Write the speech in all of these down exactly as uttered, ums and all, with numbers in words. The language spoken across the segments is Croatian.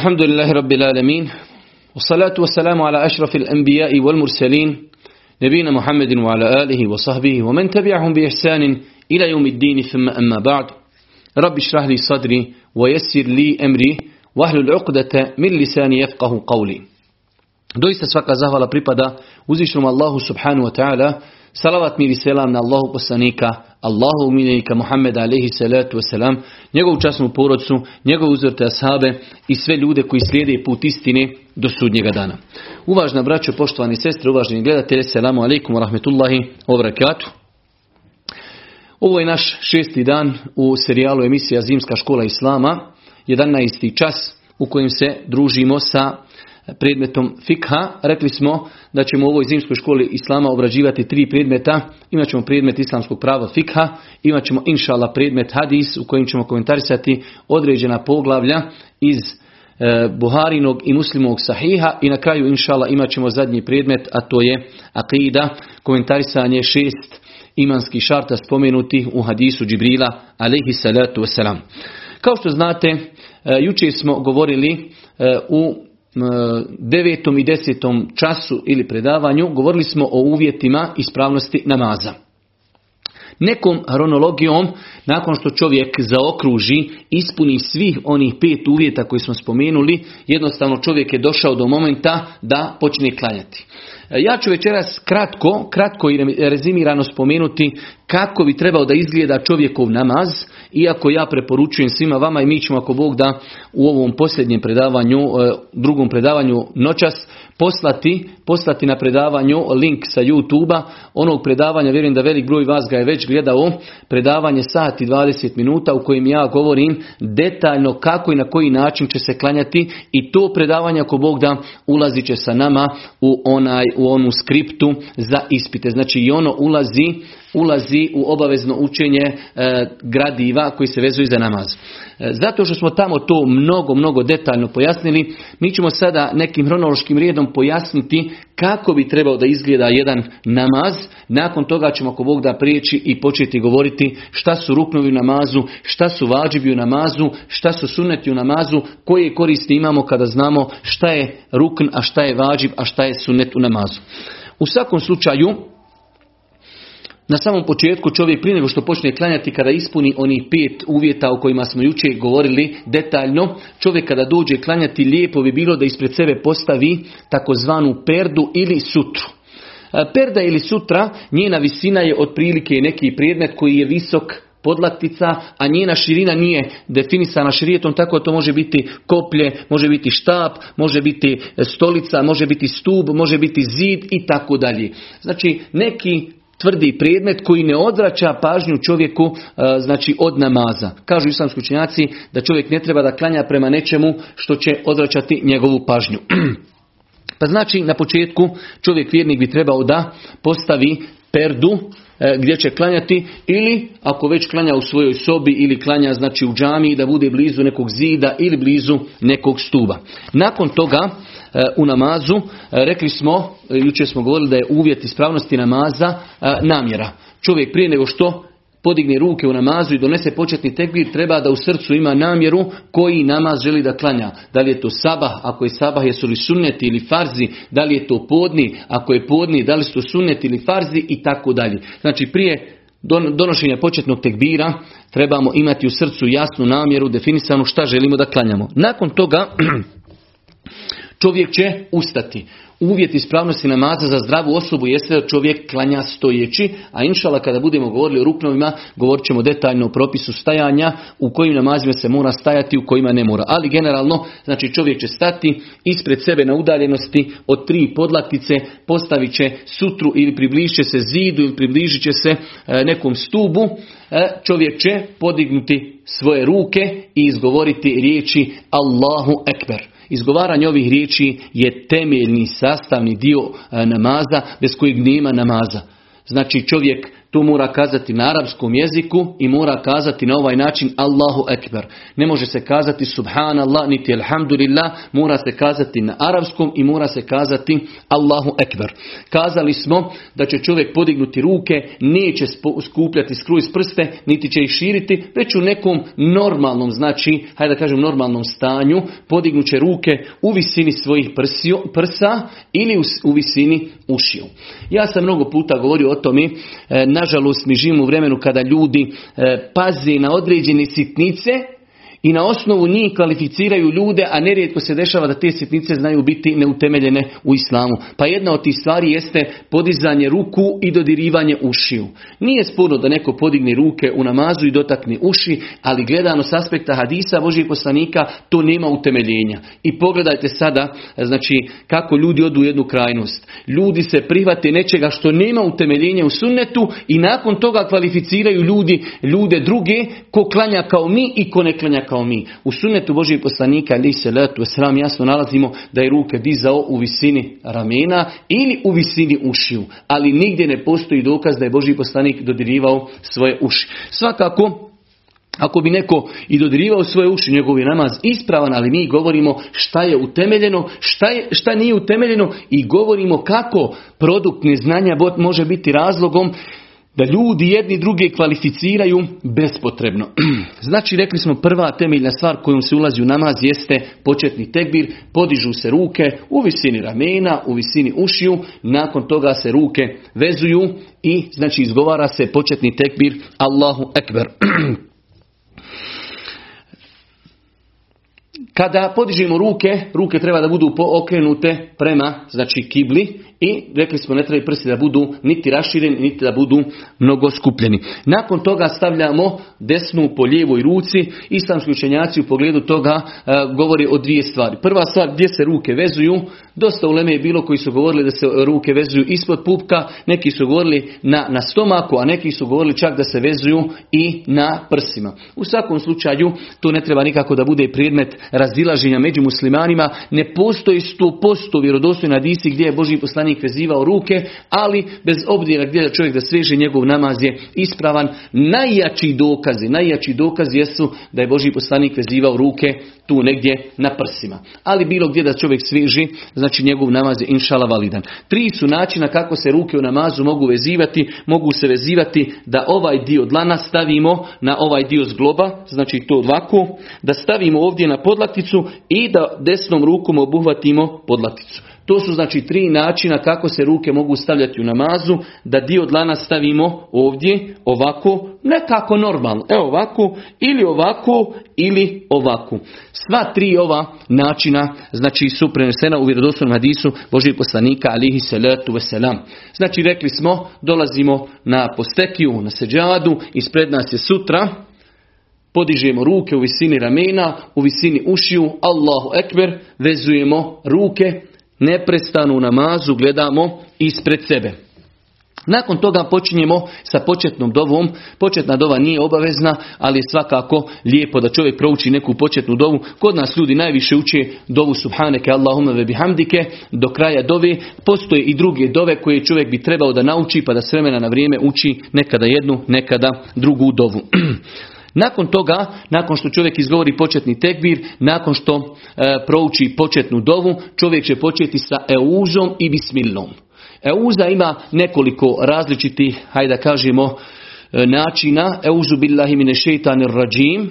Alhamdulillahi rabbil alamin. Wassalatu wassalamu ala ashrafil anbiya'i wal mursalin. Nabina Muhammedin wa ala alihi wa sahbihi wa man tabi'ahum bi ihsanin ila yawmiddin thumma amma ba'd. Rabbi shrah li sadri wa yassir li amri wa ahlul 'uqdata min lisani yafqahu qawli. Doista svaka zahvala pripada uzvišenom Allahu subhanahu wa ta'ala. Salavat mir i selam na Allahu poslanika, Allahu miljenika Muhammeda alejhi salatu vesselam, njegovu časnu porodicu, njegovu uzorte ashabe i sve ljude koji slijede put istine do sudnjega dana. Uvažna braćo, poštovani sestre, uvaženi gledatelji, selamu alejkum ve rahmetullahi ve berekatuh. Ovo je naš šesti dan u serijalu emisija Zimska škola Islama, jedanaesti čas u kojem se družimo sa predmetom fikha. Rekli smo da ćemo u ovoj zimskoj školi Islama obrađivati tri predmeta. Imat ćemo predmet islamskog prava fikha, imat ćemo inšala predmet hadis u kojem ćemo komentarisati određena poglavlja iz e, Buharinog i Muslimovog sahiha i na kraju inšala imat ćemo zadnji predmet, a to je akida, komentarisanje šest imanskih šarta spomenutih u hadisu Džibrila alejhi salatu wasalam. Kao što znate, e, jučer smo govorili e, u devetom i desetom času ili predavanju, govorili smo o uvjetima ispravnosti namaza. Nekom hronologijom, nakon što čovjek zaokruži, ispuni svih onih pet uvjeta koji smo spomenuli, jednostavno čovjek je došao do momenta da počne klanjati. Ja ću večeras kratko, kratko i rezimirano spomenuti kako bi trebao da izgleda čovjekov namaz, iako ja preporučujem svima vama i mi ćemo, ako Bog da, u ovom posljednjem predavanju, drugom predavanju noćas, poslati, poslati na predavanju link sa YouTube-a, onog predavanja, vjerujem da velik broj vas ga je već gledao, predavanje sat i dvadeset minuta u kojem ja govorim detaljno kako i na koji način će se klanjati, i to predavanje, ako Bog da, ulazit će sa nama u onaj, u onu skriptu za ispite. Znači i ono ulazi, ulazi u obavezno učenje e, gradiva koji se vezuju za namaz. E, zato što smo tamo to mnogo, mnogo detaljno pojasnili, mi ćemo sada nekim hronološkim redom pojasniti kako bi trebao da izgleda jedan namaz. Nakon toga ćemo, ako Bog da, prijeći i početi govoriti šta su ruknovi u namazu, šta su vađibi u namazu, šta su suneti u namazu, koje koristi imamo kada znamo šta je rukn, a šta je vađib, a šta je sunet u namazu. U svakom slučaju, na samom početku čovjek, prije nego što počne klanjati, kada ispuni onih pet uvjeta o kojima smo jučer govorili detaljno, čovjek kada dođe klanjati, lijepo bi bilo da ispred sebe postavi takozvanu perdu ili sutru. Perda ili sutra, njena visina je otprilike neki predmet koji je visok, podlaktica, a njena širina nije definisana širijetom, tako da to može biti koplje, može biti štap, može biti stolica, može biti stub, može biti zid i tako dalje. Znači neki tvrdi predmet koji ne odvraća pažnju čovjeku, znači, od namaza. Kažu islamski učenjaci da čovjek ne treba da klanja prema nečemu što će odvraćati njegovu pažnju. Pa znači na početku čovjek vjernik bi trebao da postavi perdu gdje će klanjati, ili ako već klanja u svojoj sobi ili klanja, znači, u džamiji, da bude blizu nekog zida ili blizu nekog stuba. Nakon toga u namazu, rekli smo, jučer smo govorili da je uvjet ispravnosti namaza namjera. Čovjek prije nego što podigne ruke u namazu i donese početni tekbir, treba da u srcu ima namjeru koji namaz želi da klanja. Da li je to sabah, ako je sabah, jesu li sunneti ili farzi, da li je to podni, ako je podni, da li su to sunneti ili farzi i tako dalje. Znači prije donošenja početnog tekbira trebamo imati u srcu jasnu namjeru, definisanu šta želimo da klanjamo. Nakon toga čovjek će ustati. Uvjet ispravnosti namaza za zdravu osobu jeste da čovjek klanja stojeći, a inšala kada budemo govorili o ruknovima, govorit ćemo detaljno o propisu stajanja, u kojim namazima se mora stajati, u kojima ne mora. Ali generalno, znači, čovjek će stati ispred sebe na udaljenosti od tri podlaktice, postavit će sutru ili približit će se zidu ili približit će se nekom stubu. Čovjek će podignuti svoje ruke i izgovoriti riječi Allahu Ekber. Izgovaranje ovih riječi je temeljni sastavni dio namaza bez kojeg nema namaza. Znači čovjek To mora kazati na arapskom jeziku i mora kazati na ovaj način Allahu Ekber. Ne može se kazati subhanallah niti elhamdulillah, mora se kazati na arapskom i mora se kazati Allahu Ekber. Kazali smo da će čovjek podignuti ruke, neće skupljati skroz prste, niti će ih širiti, već u nekom normalnom, znači, hajde da kažem normalnom stanju, podignuće ruke u visini svojih prsio, prsa ili u, u visini ušiju. Ja sam mnogo puta govorio o tome, e, nažalost mi živimo u vremenu kada ljudi e, paze na određene sitnice i na osnovu njih kvalificiraju ljude, a nerijetko se dešava da te sitnice znaju biti neutemeljene u islamu. Pa jedna od tih stvari jeste podizanje ruku i dodirivanje ušiju. Nije sporno da neko podigne ruke u namazu i dotakne uši, ali gledano s aspekta hadisa Božijeg poslanika to nema utemeljenja. I pogledajte sada, znači, kako ljudi odu u jednu krajnost. Ljudi se prihvate nečega što nema utemeljenja u sunnetu i nakon toga kvalificiraju ljudi, ljude druge ko klanja kao mi i ko ne klanja kao mi. U sunnetu Božijeg poslanika ali se letu sram jasno nalazimo da je ruke dizao u visini ramena ili u visini ušiju, ali nigdje ne postoji dokaz da je Božji poslanik dodirivao svoje uši. Svakako, ako bi neko i dodirivao svoje uši, njegov je namaz ispravan, ali mi govorimo šta je utemeljeno, šta, je, šta nije utemeljeno i govorimo kako produkt neznanja može biti razlogom da ljudi jedni druge kvalificiraju bespotrebno. Znači, rekli smo, prva temeljna stvar kojom se ulazi u namaz jeste početni tekbir, podižu se ruke u visini ramena, u visini ušiju, nakon toga se ruke vezuju i, znači, izgovara se početni tekbir Allahu Ekber. Kada podižemo ruke, ruke treba da budu okrenute prema, znači, kibli i rekli smo ne treba prsti da budu niti rašireni, niti da budu mnogo skupljeni. Nakon toga stavljamo desnu po lijevoj ruci. Islamski učenjaci u pogledu toga e, govori o dvije stvari. Prva stvar, gdje se ruke vezuju. Dosta uleme je bilo koji su govorili da se ruke vezuju ispod pupka, neki su govorili na, na stomaku, a neki su govorili čak da se vezuju i na prsima. U svakom slučaju to ne treba nikako da bude predmet razdilaženja među muslimanima. Ne postoji sto posto vjerodostojni hadisi gdje je Božji poslanik vezivao ruke, ali bez obzira gdje je čovjek da sveže, njegov namaz je ispravan. Najjači dokazi, najjači dokazi jesu da je Božji poslanik vezivao ruke tu negdje na prsima. Ali bilo gdje da čovjek sveže, znači njegov namaz je inšala validan. Tri su načina kako se ruke u namazu mogu vezivati. Mogu se vezivati da ovaj dio dlana stavimo na ovaj dio zgloba, znači to ovako, da stavimo ovdje na podlakticu i da desnom rukom obuhvatimo podlakticu. To su, znači, tri načina kako se ruke mogu stavljati u namazu, da dio dlana stavimo ovdje, ovako, nekako normalno, evo ovako, ili ovako, ili ovako. Sva tri ova načina, znači, su prenesena u vjerodostojnom hadisu Božijeg poslanika, alihi salatu veselam. Znači, rekli smo, dolazimo na postekiju, na seđadu, ispred nas je sutra, podižemo ruke u visini ramena, u visini ušiju, Allahu Ekber, vezujemo ruke, neprestano u namazu gledamo ispred sebe. Nakon toga počinjemo sa početnom dovom. Početna dova nije obavezna, ali je svakako lijepo da čovjek prouči neku početnu dovu. Kod nas ljudi najviše uče dovu subhaneke Allahumma ve bihamdike do kraja dove. Postoje i druge dove koje čovjek bi trebao da nauči pa da s vremena na vrijeme uči nekada jednu, nekada drugu dovu. Nakon toga, nakon što čovjek izgovori početni tekbir, nakon što e, prouči početnu dovu, čovjek će početi sa euzom i bismilom. Euza ima nekoliko različitih, hajde da kažemo, e, načina. Euzu billahi mine šeitanir rajim.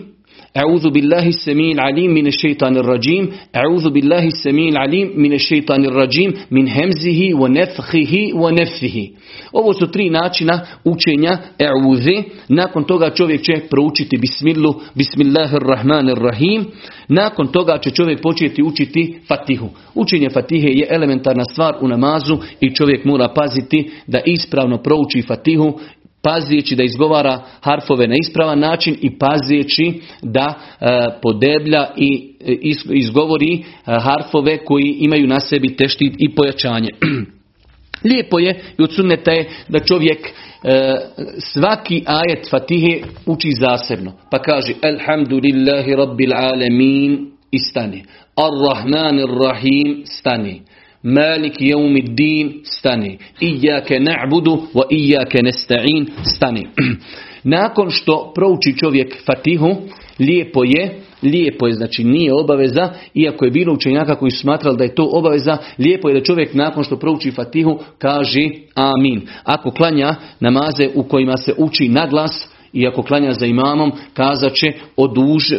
Euzu billahi semil alim mine šeitanir rajim. Euzu billahi semil alim mine šeitanir rajim. Min hemzihi wa nefhihi wa nefihi. Ovo su tri načina učenja euze. Nakon toga čovjek će proučiti bismilu, bismillahirrahmanirrahim. Nakon toga će čovjek početi učiti fatihu. Učenje fatihe je elementarna stvar u namazu i čovjek mora paziti da ispravno prouči fatihu, pazijeći da izgovara harfove na ispravan način i pazijeći da e, podeblja i e, izgovori e, harfove koji imaju na sebi teštid i pojačanje. Lijepo je i od sunneta je da čovjek e, svaki ajet Fatihe uči zasebno. Pa kaže Elhamdulillahi rabbil alemin i stani. Ar-Rahmanir Rahim stani. Malik jeumiddin, stani. Ijake na'budu wa ijake nesta'in, stani. Nakon što prouči čovjek Fatihu, lijepo je, lijepo je, znači nije obaveza, iako je bilo učenjaka koji su smatrali da je to obaveza, lijepo je da čovjek nakon što prouči Fatihu kaže amin. Ako klanja namaze u kojima se uči na glas, i ako klanja za imamom, kazat će oduž,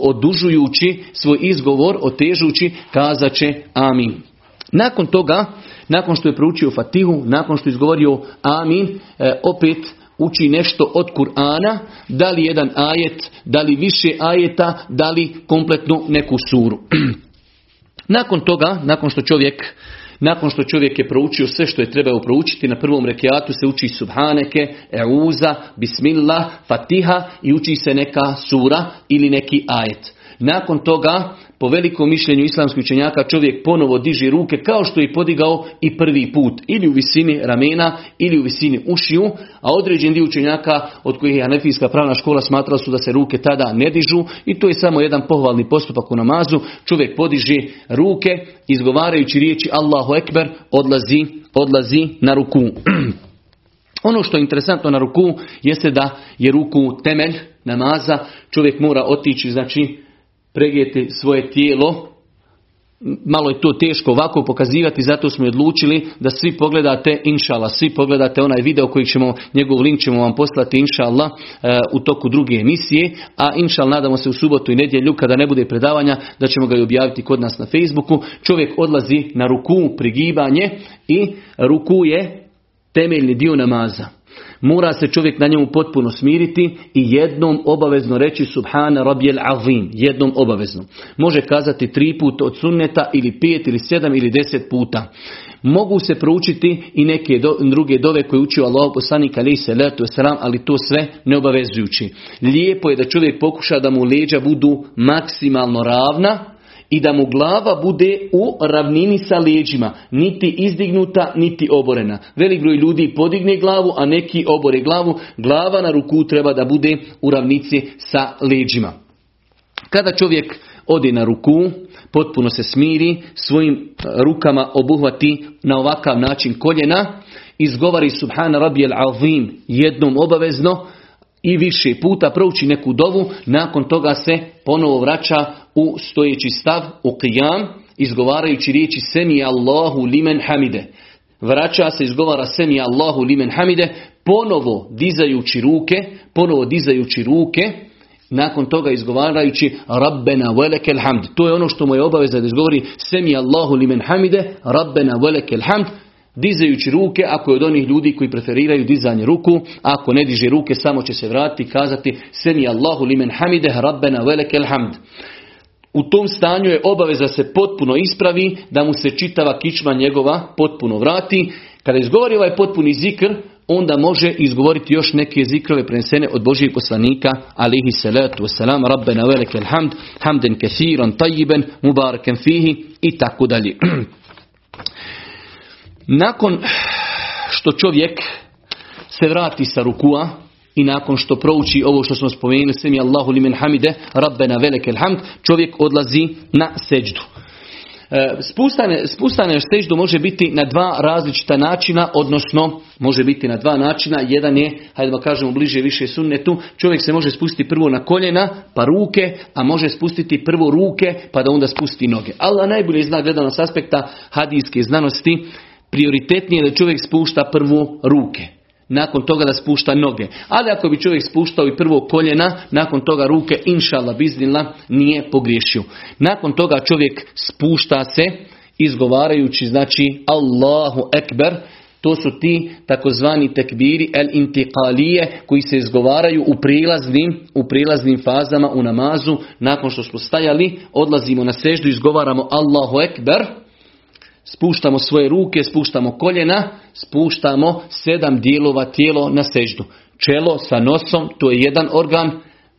odužujući svoj izgovor, otežujući, kazat će amin. Nakon toga, nakon što je proučio Fatihu, nakon što je izgovorio amin, opet uči nešto od Kur'ana, da li jedan ajet, da li više ajeta, da li kompletnu neku suru. Nakon toga, nakon što čovjek Nakon što čovjek je proučio sve što je trebao proučiti, na prvom rekiatu se uči Subhaneke, Euza, Bismillah, Fatiha i uči se neka sura ili neki ajet. Nakon toga, po velikom mišljenju islamskih učenjaka, čovjek ponovo diže ruke kao što je podigao i prvi put, ili u visini ramena, ili u visini ušiju, a određen dio učenjaka, od kojih je hanefijska pravna škola, smatrala su da se ruke tada ne dižu, i to je samo jedan pohvalni postupak u namazu. Čovjek podiže ruke, izgovarajući riječi Allahu Ekber, odlazi, odlazi na ruku. Ono što je interesantno na ruku, jeste da je ruku temelj namaza, čovjek mora otići, znači, pregijeti svoje tijelo. Malo je to teško ovako pokazivati, zato smo odlučili da svi pogledate, inšallah, svi pogledate onaj video koji ćemo, njegov link ćemo vam poslati, inšallah, u toku druge emisije, a inšallah nadamo se u subotu i nedjelju, kada ne bude predavanja, da ćemo ga i objaviti kod nas na Facebooku. Čovjek odlazi na ruku, prigibanje, i ruku je temeljni dio namaza. Mora se čovjek na njemu potpuno smiriti i jednom obavezno reći Subhana Rabijel Azim. Jednom obavezno. Može kazati tri puta od sunneta, ili pet, ili sedam, ili deset puta. Mogu se proučiti i neke do, druge dove koje učio Allahov poslanik alejhi selatu vesselam, ali to sve neobavezujući. Lijepo je da čovjek pokuša da mu leđa budu maksimalno ravna i da mu glava bude u ravnini sa leđima, niti izdignuta, niti oborena. Velik broj ljudi podigne glavu, a neki obore glavu. Glava na ruku treba da bude u ravnici sa leđima. Kada čovjek ode na ruku, potpuno se smiri, svojim rukama obuhvati na ovakav način koljena, izgovori Subhana Rabijel Azim jednom obavezno i više puta, prouči neku dovu, nakon toga se ponovo vraća u stojeći stav, u qiyam, izgovarajući riječi Semi Allahu limen hamide. Vraća se, izgovara Semi Allahu limen hamide, ponovo dizajući ruke, ponovo dizajući ruke, nakon toga izgovarajući Rabbena velekel hamd. To je ono što mu je obaveza, da izgovori Semi Allahu limen hamide, Rabbena velekel hamd, dizajući ruke, ako je od onih ljudi koji preferiraju dizanje ruku. Ako ne diže ruke, samo će se vratiti i kazati Semi Allahu limen hamide, Rabbena velekel hamd. U tom stanju je obaveza se potpuno ispravi, da mu se čitava kičma njegova potpuno vrati. Kada izgovori ovaj potpuni zikr, onda može izgovoriti još neke zikrove prenesene od Božijeg poslanika alejhi selatu vesselam, Rabbena velekel hamd, hamden kesiran tajiben, mubaraken fihi, i tako dalje. Nakon što čovjek se vrati sa rukua i nakon što prouči ovo što smo spomenuli, Semi Allahu limen hamide, Rabbena velekel hamd, čovjek odlazi na seđdu. Spustane, spustane seđdu može biti na dva različita načina, odnosno može biti na dva načina. Jedan je, hajde da kažemo, bliže više sunnetu. Čovjek se može spustiti prvo na koljena, pa ruke, a može spustiti prvo ruke, pa da onda spusti noge. Allah najbolje zna, gledano s aspekta hadijske znanosti, prioritetnije je da čovjek spušta prvo ruke, nakon toga da spušta noge. Ali ako bi čovjek spuštao i prvo koljena, nakon toga ruke, inšallah, biznillah, nije pogriješio. Nakon toga čovjek spušta se, izgovarajući, znači, Allahu Ekber. To su ti takozvani tekbiri el-intiqalije, koji se izgovaraju u prilaznim, u prilaznim fazama u namazu. Nakon što smo stajali, odlazimo na seždu, izgovaramo Allahu Ekber, spuštamo svoje ruke, spuštamo koljena, spuštamo sedam dijelova tijelo na seždu. Čelo sa nosom, to je jedan organ,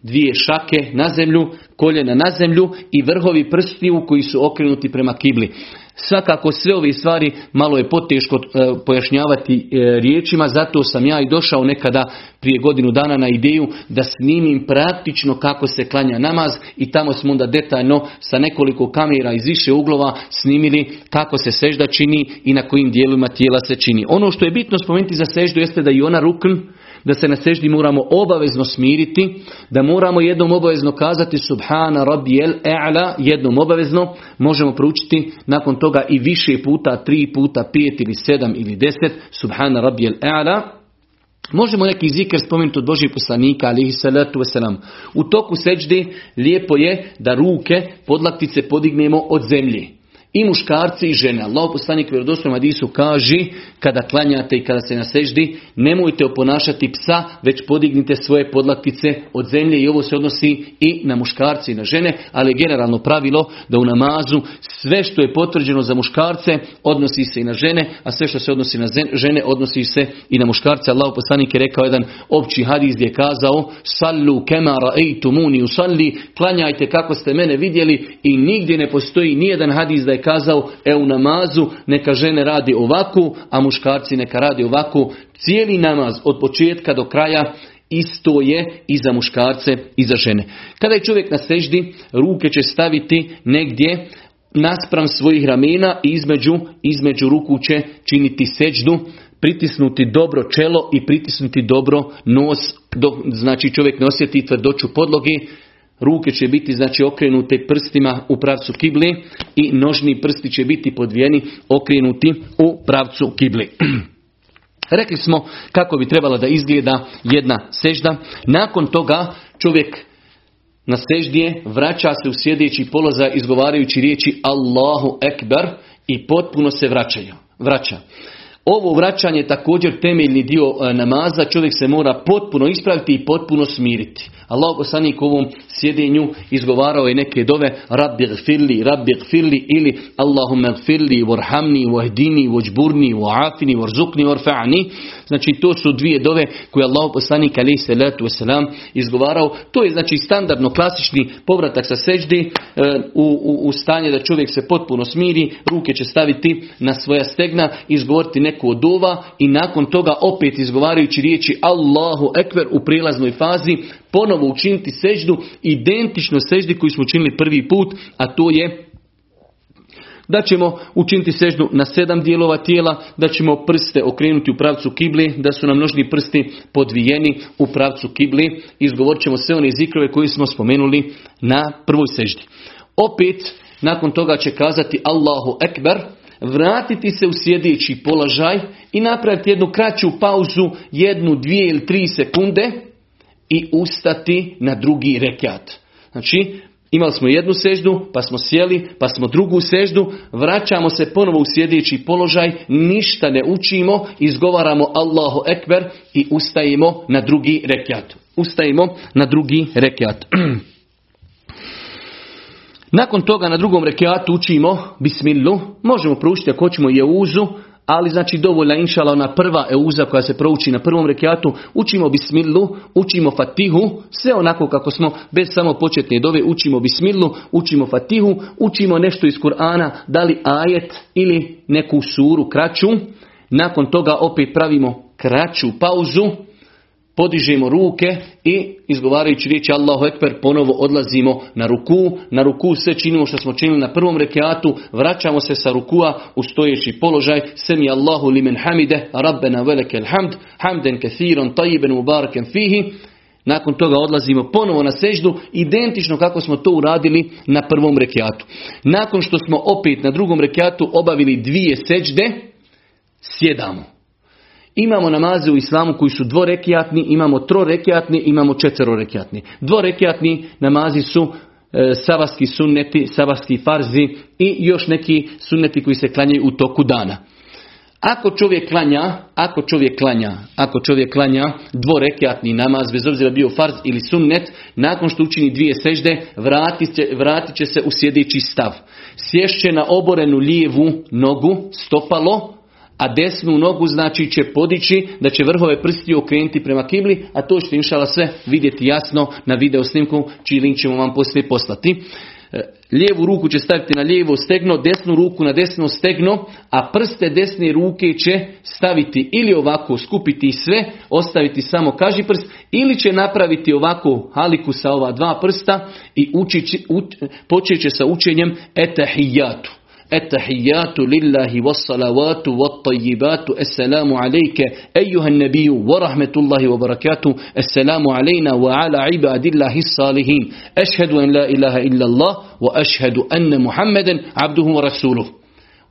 dvije šake na zemlju, koljena na zemlju i vrhovi prstiju koji su okrenuti prema kibli. Svakako sve ove stvari malo je poteško pojašnjavati riječima, zato sam ja i došao nekada prije godinu dana na ideju da snimim praktično kako se klanja namaz i tamo smo onda detaljno sa nekoliko kamera iz više uglova snimili kako se sežda čini i na kojim dijelovima tijela se čini. Ono što je bitno spomenuti za seždu jeste da i ona rukn, da se na seždi moramo obavezno smiriti, da moramo jednom obavezno kazati Subhana Rabbijel E'la, jednom obavezno, možemo proučiti nakon toga i više puta, tri puta, pet ili sedam ili deset, Subhana Rabbijel E'la. Možemo neki zikr spomenuti od Božijeg poslanika, alihi salatu wasalam. U toku sežde lijepo je da ruke, podlaktice podignemo od zemlje. I muškarci i žene. Allah poslanik vjerodostojnom hadisu kaže, kada klanjate i kada se na seždi, nemojte oponašati psa, već podignite svoje podlaktice od zemlje, i ovo se odnosi i na muškarce i na žene, ali je generalno pravilo da u namazu sve što je potvrđeno za muškarce odnosi se i na žene, a sve što se odnosi na žene odnosi se i na muškarce. Allah poslanik je rekao jedan opći hadis gdje je kazao Sallu kema ra'aytumuni usalli, klanjajte kako ste mene vidjeli, i nigdje ne postoji nijedan hadis da je kazao, e u namazu neka žene radi ovako, a muškarci neka radi ovako. Cijeli namaz od početka do kraja isto je i za muškarce i za žene. Kada je čovjek na seždi, ruke će staviti negdje naspram svojih ramena i između, između ruku će činiti seždu, pritisnuti dobro čelo i pritisnuti dobro nos, do, znači čovjek ne osjeti tvrdoću podloge. Ruke će biti znači okrenute prstima u pravcu kibli i nožni prsti će biti podvijeni okrenuti u pravcu kibli. Rekli smo kako bi trebala da izgleda jedna sežda. Nakon toga čovjek na seždje vraća se u sjedeći položaj izgovarajući riječi Allahu Ekber i potpuno se vraćaju, vraća. Ovo vraćanje je također temeljni dio namaza, čovjek se mora potpuno ispraviti i potpuno smiriti. Allah poslanik u ovom sjedenju izgovarao je neke dove Rabbi gfirli, Rabbi gfirli ili Allahumme gfirli, vorhamni, vohdini, vođburni, voafini, vorzukni, vorfa'ni. Znači to su dvije dove koje Allah poslanik alejhi salatu vesselam izgovarao. To je znači standardno klasični povratak sa sežde u, u, u stanje da čovjek se potpuno smiri, ruke će staviti na svoja stegna, izgovoriti neke neku od ova i nakon toga opet izgovarajući riječi Allahu Ekber u prijelaznoj fazi ponovo učiniti seždu, identično seždi koju smo učinili prvi put, a to je da ćemo učiniti seždu na sedam dijelova tijela, da ćemo prste okrenuti u pravcu kibli, da su nam nožni prsti podvijeni u pravcu kibli, izgovorit ćemo sve one zikrove koje smo spomenuli na prvoj seždi. Opet nakon toga će kazati Allahu Ekber, vratiti se u sjedeći položaj i napraviti jednu kraću pauzu, jednu, dvije ili tri sekunde i ustati na drugi rekat. Znači, imali smo jednu seždu, pa smo sjeli, pa smo drugu seždu, vraćamo se ponovo u sjedeći položaj, ništa ne učimo, izgovaramo Allahu Ekber i ustajemo na drugi rekat. Ustajemo na drugi rekat. Nakon toga na drugom rekiatu učimo bismilu, možemo proučiti ako hoćemo i euzu, ali znači dovoljna inšala ona prva euza koja se prouči na prvom rekiatu, učimo bismilu, učimo fatihu, sve onako kako smo bez samo početne dove, učimo bismilu, učimo fatihu, učimo nešto iz Kur'ana, da li ajet ili neku suru kraću, nakon toga opet pravimo kraću pauzu, podižemo ruke i izgovarajući riječi Allahu Ekber ponovo odlazimo na ruku. Na ruku sve činimo što smo činili na prvom rekiatu, vraćamo se sa rukua u stojeći položaj. Semi Allahu limen hamide, rabbena velekel hamd, hamden kathiran, tajiben, mubaraken fihi. Nakon toga odlazimo ponovo na seždu, identično kako smo to uradili na prvom rekiatu. Nakon što smo opet na drugom rekiatu obavili dvije sežde, sjedamo. Imamo namaze u islamu koji su dvorekiatni, imamo trorekiatni, imamo četverorekiatni. Dvorekiatni namazi su e, sabahski sunneti, sabahski farzi i još neki sunneti koji se klanjaju u toku dana. Ako čovjek klanja, ako čovjek klanja, ako čovjek klanja dvorekiatni namaz, bez obzira bio farz ili sunnet, nakon što učini dvije sežde, vratit će, vratit će se u sjedeći stav. Sješće na oborenu lijevu nogu, stopalo, a desnu nogu znači će podići, da će vrhove prstiju okrenuti prema kibli, a to ćete inšala sve vidjeti jasno na video snimku, čiji link ćemo vam poslije poslati. Lijevu ruku će staviti na lijevo stegno, desnu ruku na desno stegno, a prste desne ruke će staviti ili ovako, skupiti sve, ostaviti samo kaži prst, ili će napraviti ovako haliku sa ova dva prsta i uči, uč, počet će sa učenjem etahijatu. Etahijatu lillahi wassalavatu wattajibatu, esselamu alejke, ejuhan nebiju, warahmetullahi wabarakatuh, esselamu alejna wa ala ibadillahi salihin, ešhedu en la ilaha illallah, wa ešhedu enne Muhammeden abduhu wa rasuluh.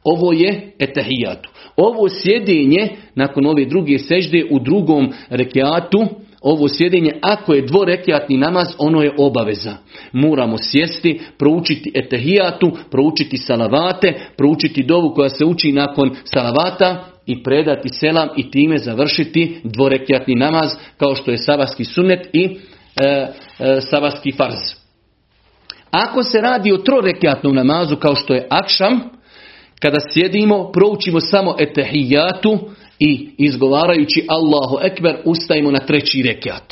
Ovo je etahijatu. Ovo sjedinje, nakon ove druge sežde, u drugom rekiatu, ovo sjedenje, ako je dvorekjatni namaz, ono je obaveza. Moramo sjesti, proučiti etehijatu, proučiti salavate, proučiti dovu koja se uči nakon salavata i predati selam i time završiti dvorekjatni namaz, kao što je sabahski sunnet i e, e, sabahski farz. Ako se radi o trorekjatnom namazu, kao što je akšam, kada sjedimo, proučimo samo etehijatu, i izgovarajući Allahu Ekber ustajemo na treći rekiat.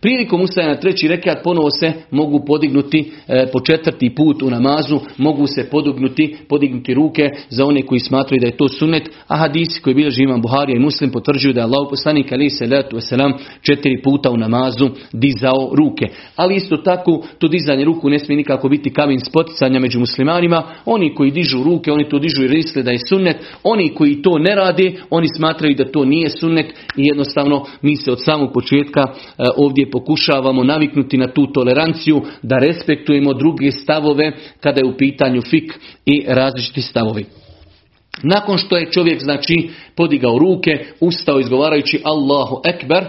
Prilikom ustajanja na treći rekiat ponovo se mogu podignuti e, po četvrti put u namazu, mogu se podignuti, podignuti ruke za one koji smatraju da je to sunnet, a hadisi koji bilježi imam Buharija i Muslim potvrđuju da je Allahu poslanik alejhi selatu vesselam četiri puta u namazu dizao ruke. Ali isto tako to dizanje ruku ne smije nikako biti kamen spoticanja među muslimanima. Oni koji dižu ruke, oni to dižu i misle da je sunnet, oni koji to ne rade, oni smatraju da to nije sunnet i jednostavno mi se od samog početka e, ovdje pokušavamo naviknuti na tu toleranciju, da respektujemo druge stavove kada je u pitanju fik i različiti stavovi. Nakon što je čovjek znači podigao ruke, ustao izgovarajući Allahu Ekber,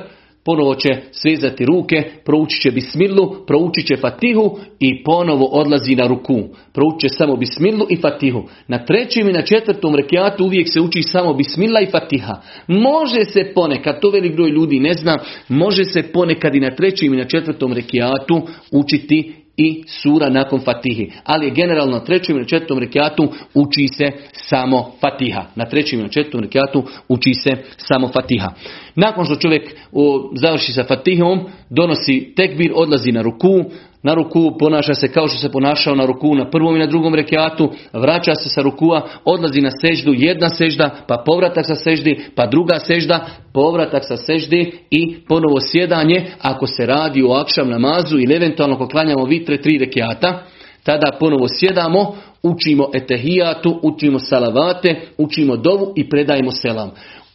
ponovo će svezati ruke, proučit će bismilu, proučit će fatihu i ponovo odlazi na ruku. Proučit će samo bismilu i fatihu. Na trećem i na četvrtom rekiatu uvijek se uči samo bismila i fatiha. Može se ponekad, to velik broj ljudi ne zna, može se ponekad i na trećem i na četvrtom rekiatu učiti i sura nakon fatihi. Ali je generalno na trećem i na četvrtom rekiatu uči se samo fatiha. Na trećem i na četvrtom rekiatu uči se samo fatiha. Nakon što čovjek o, završi sa fatihom, donosi tekbir, odlazi na ruku. Na ruku ponaša se kao što se ponašao na ruku na prvom i na drugom rekiatu, vraća se sa rukua, odlazi na seždu, jedna sežda, pa povratak sa seždi, pa druga sežda, povratak sa seždi i ponovo sjedanje ako se radi o akšam namazu ili eventualno ako klanjamo vitre tri rekiata. Tada ponovo sjedamo, učimo etehijatu, učimo salavate, učimo dovu i predajemo selam.